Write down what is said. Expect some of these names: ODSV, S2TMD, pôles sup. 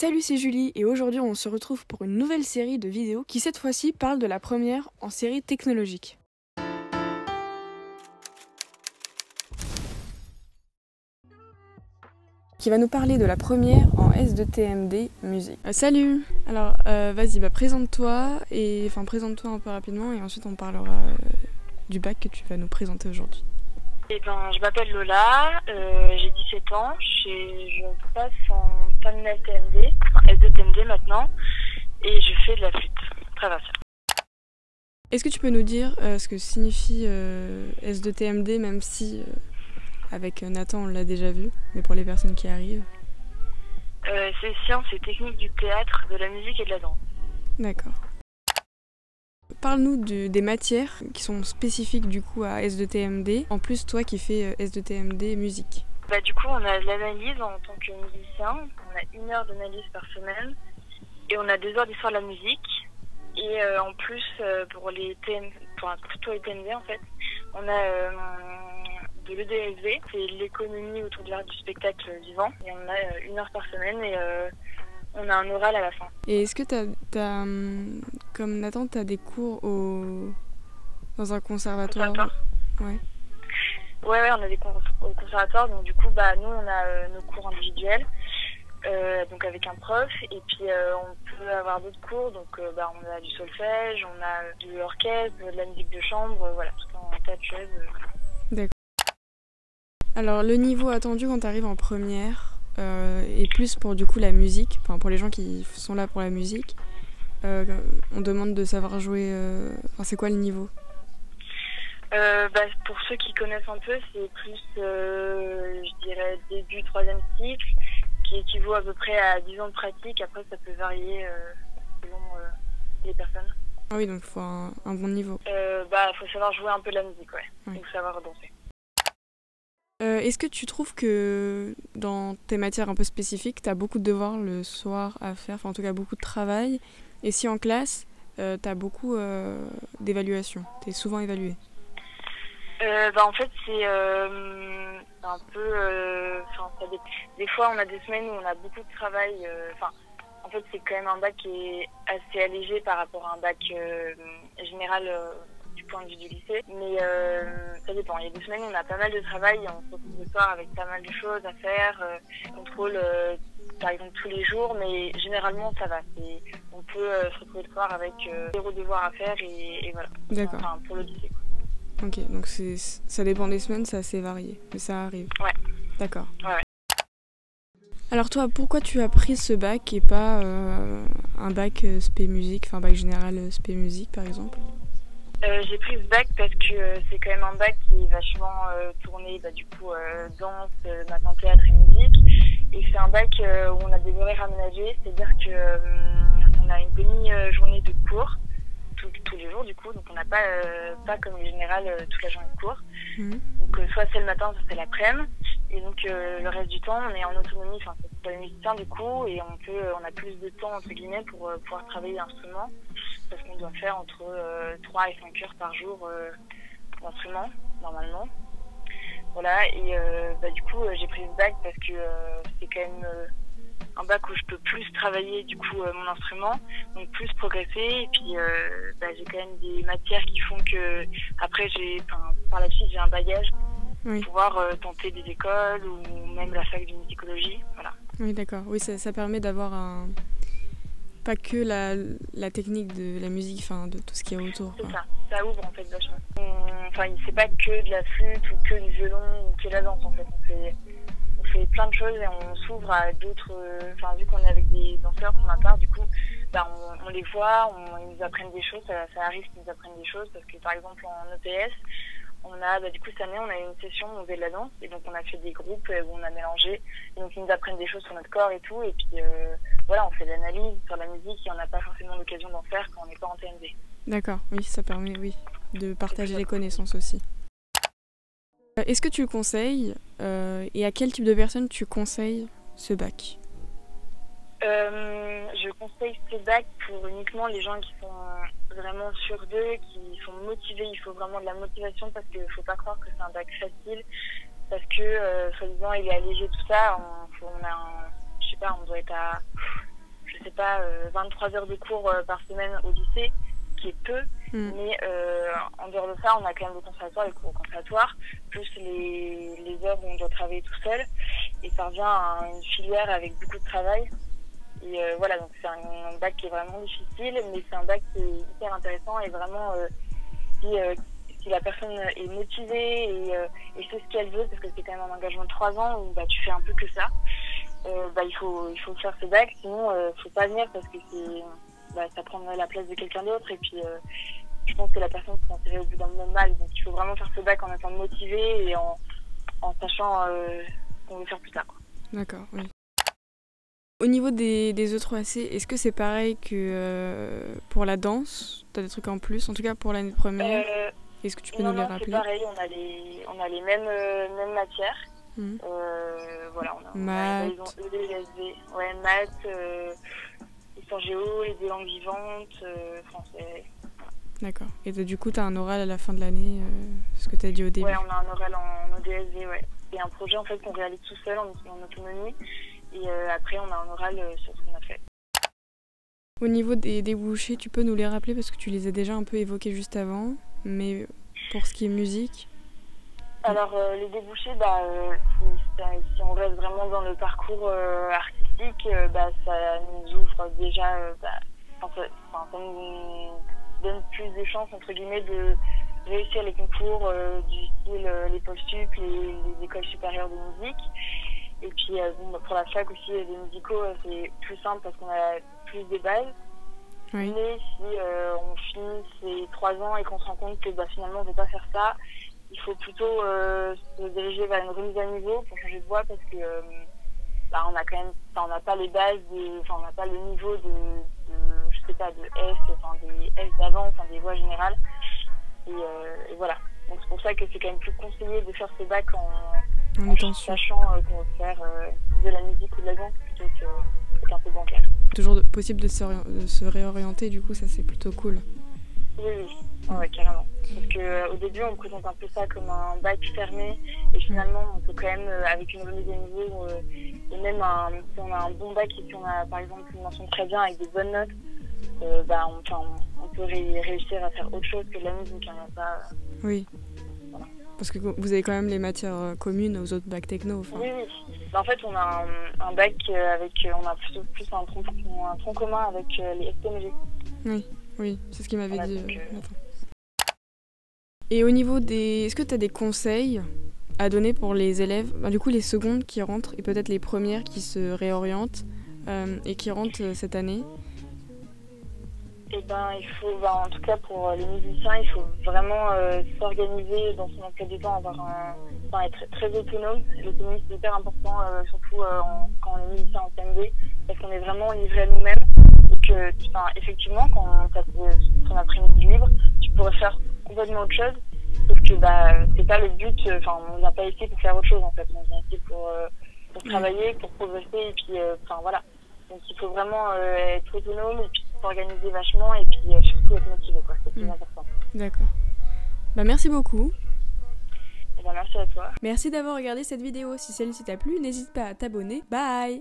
Salut, c'est Julie et aujourd'hui on se retrouve pour une nouvelle série de vidéos qui cette fois-ci parle de la première en série technologique. Qui va nous parler de la première en S2TMD musique. Salut. Alors vas-y, présente-toi et présente-toi un peu rapidement et ensuite on parlera du bac que tu vas nous présenter aujourd'hui. Je m'appelle Lola, j'ai 17 ans, je passe en terminale TMD, enfin S2TMD maintenant, et je fais de la flûte traversière. Est-ce que tu peux nous dire ce que signifie S2TMD, même si avec Nathan on l'a déjà vu, mais pour les personnes qui arrivent? C'est sciences et techniques du théâtre, de la musique et de la danse. D'accord. Parle-nous des matières qui sont spécifiques du coup à S2TMD, en plus toi qui fais S2TMD musique. Du coup on a de l'analyse en tant que musicien, on a une heure d'analyse par semaine et on a 2 heures d'histoire de la musique et en plus pour les TMD, plutôt les TMD en fait, on a de l'ODSV, c'est l'économie autour de l'art du spectacle vivant et on a 1 heure par semaine et on a un oral à la fin. Et est-ce que t'as comme Nathan, t'as des cours dans un conservatoire ? Ouais. Ouais, on a des cours au conservatoire, donc du coup, nous, on a nos cours individuels, donc avec un prof, et puis on peut avoir d'autres cours, donc on a du solfège, on a de l'orchestre, de la musique de chambre, voilà, tout un tas de choses. D'accord. Alors, le niveau attendu quand t'arrives en première, et plus pour du coup la musique, pour les gens qui sont là pour la musique, on demande de savoir jouer, c'est quoi le niveau? Pour ceux qui connaissent un peu, c'est plus, je dirais, début 3e cycle, qui équivaut à peu près à 10 ans de pratique, après ça peut varier selon les personnes. Ah oui, donc il faut un bon niveau. Faut savoir jouer un peu de la musique, ouais, oui. Donc savoir danser. Est-ce que tu trouves que dans tes matières un peu spécifiques, tu as beaucoup de devoirs le soir à faire, en tout cas beaucoup de travail, et si en classe, tu as beaucoup d'évaluation, tu es souvent évalué? En fait, c'est un peu... des fois, on a des semaines où on a beaucoup de travail. En fait, c'est quand même un bac qui est assez allégé par rapport à un bac général... point de vue du lycée, mais ça dépend. Il y a des semaines où on a pas mal de travail, on se retrouve le soir avec pas mal de choses à faire, contrôle par exemple tous les jours, mais généralement ça va. On peut se retrouver le soir avec 0 devoir à faire et voilà. D'accord. Pour le lycée. Quoi. Ok, donc ça dépend des semaines, c'est assez varié, mais ça arrive. Ouais. D'accord. Ouais. Alors toi, pourquoi tu as pris ce bac et pas un bac spé musique, un bac général spé musique par exemple? J'ai pris ce bac parce que c'est quand même un bac qui est vachement tourné danse, maintenant théâtre et musique, et c'est un bac où on a des horaires aménagés, c'est-à-dire que on a une demi-journée de cours tous les jours du coup, donc on n'a pas pas comme le général toute la journée de cours. Donc soit c'est le matin, soit c'est l'après-midi, et donc le reste du temps on est en autonomie, c'est pas le musicien du coup, et on a plus de temps entre guillemets pour pouvoir travailler l'instrument, parce qu'on doit faire entre 3 et 5 heures par jour d'instrument, normalement. Voilà, et du coup, j'ai pris ce bac parce que c'est quand même un bac où je peux plus travailler, du coup, mon instrument, donc plus progresser, et puis j'ai quand même des matières qui font que, après, par la suite, j'ai un bagage pour pouvoir tenter des écoles, ou même la fac de musicologie, voilà. Oui, d'accord. Oui, ça permet d'avoir pas que la technique de la musique, de tout ce qui est autour. C'est ça, ça ouvre en fait vachement. C'est pas que de la flûte ou que du violon ou que de la danse en fait. On fait plein de choses et on s'ouvre à d'autres. Vu qu'on est avec des danseurs pour ma part, du coup, on les voit, ils nous apprennent des choses, ça arrive qu'ils nous apprennent des choses, parce que par exemple en EPS, on a, du coup cette année on a une session où on fait de la danse, et donc on a fait des groupes où on a mélangé, et donc ils nous apprennent des choses sur notre corps et tout, et puis voilà, on fait de l'analyse sur la musique et on n'a pas forcément l'occasion d'en faire quand on n'est pas en TMD. D'accord, oui, ça permet de partager les connaissances aussi. Est-ce que tu conseilles, et à quel type de personne tu conseilles ce bac? Je conseille ce bac pour uniquement les gens qui sont vraiment sûrs d'eux, qui sont motivés. Il faut vraiment de la motivation, parce qu'il ne faut pas croire que c'est un bac facile, parce que soi-disant il est allégé, tout ça. On doit être à je sais pas, 23 heures de cours par semaine au lycée, qui est peu, mais en dehors de ça, on a quand même le conservatoire, les cours au conservatoire, plus les heures où on doit travailler tout seul, et ça revient à une filière avec beaucoup de travail. Et voilà, donc c'est un bac qui est vraiment difficile, mais c'est un bac qui est hyper intéressant, et vraiment, si la personne est motivée et sait ce qu'elle veut, parce que c'est quand même un engagement de 3 ans où bah, tu fais un peu que ça, il faut faire ce bac, sinon faut pas venir parce que ça prendrait la place de quelqu'un d'autre, et puis je pense que la personne se sentirait au bout d'un moment mal. Donc il faut vraiment faire ce bac en étant motivé et en sachant ce qu'on veut faire plus tard, quoi. D'accord, oui. Au niveau des autres AC, est-ce que c'est pareil que pour la danse ? T'as des trucs en plus, en tout cas pour l'année première ? Est-ce que tu peux nous les rappeler ? C'est pareil, on a les mêmes matières. Mmh. Voilà, on a ODSV, ouais, maths, histoire géo, les deux langues vivantes, français. D'accord. Et du coup, t'as un oral à la fin de l'année, ce que t'as dit au début. Ouais, on a un oral en ODSV, ouais. C'est un projet en fait qu'on réalise tout seul en autonomie. Et après, on a un oral sur ce qu'on a fait. Au niveau des débouchés, tu peux nous les rappeler parce que tu les as déjà un peu évoqués juste avant. Mais pour ce qui est musique... Alors, les débouchés, si on reste vraiment dans le parcours artistique, ça nous ouvre déjà... ça nous donne plus de chances, entre guillemets, de réussir les concours du style les pôles sup, les écoles supérieures de musique. Et puis pour la fac aussi, les musicaux, c'est plus simple parce qu'on a plus des bases. Oui. Mais si on finit ces 3 ans et qu'on se rend compte que finalement on ne veut pas faire ça, il faut plutôt se diriger vers une remise à niveau pour changer de voie, parce que on a quand même, on n'a pas les bases, on n'a pas le niveau de je sais pas, de S, des S d'avant, des voies générales. Et voilà. Donc c'est pour ça que c'est quand même plus conseillé de faire ce bac en sachant qu'on veut faire de la musique ou de la danse plutôt que un peu bancal. Toujours possible de se réorienter, du coup, ça c'est plutôt cool. Oui, ouais, carrément. Parce qu'au début, on présente un peu ça comme un bac fermé, et finalement, on peut quand même, avec une remise à niveau, et même si on a un bon bac, et si on a par exemple une mention très bien avec des bonnes notes, on peut réussir à faire autre chose que de la musique. Oui. Voilà. Parce que vous avez quand même les matières communes aux autres bacs techno. Enfin. Oui. En fait, on a un bac avec... On a plus un tronc commun avec les S2TMD. Oui, c'est ce qu'il m'avait dit. Et au niveau des... Est-ce que tu as des conseils à donner pour les élèves, du coup les secondes qui rentrent et peut-être les premières qui se réorientent et qui rentrent cette année ? En tout cas pour les musiciens, il faut vraiment s'organiser dans son emploi du temps, être très autonome. L'autonomie, c'est hyper important, surtout quand on est musicien en CMD, parce qu'on est vraiment livré à nous-mêmes. Et que, effectivement, quand tu as ton après-midi libre, tu pourrais faire complètement autre chose, sauf que c'est pas le but. On vient pas ici pour faire autre chose, en fait. On vient ici pour travailler, pour progresser, et puis, voilà. Donc il faut vraiment être autonome, et puis s'organiser vachement, et puis surtout être motivé, quoi. C'est plus important. D'accord. Merci beaucoup. Merci à toi. Merci d'avoir regardé cette vidéo. Si celle-ci t'a plu, n'hésite pas à t'abonner. Bye!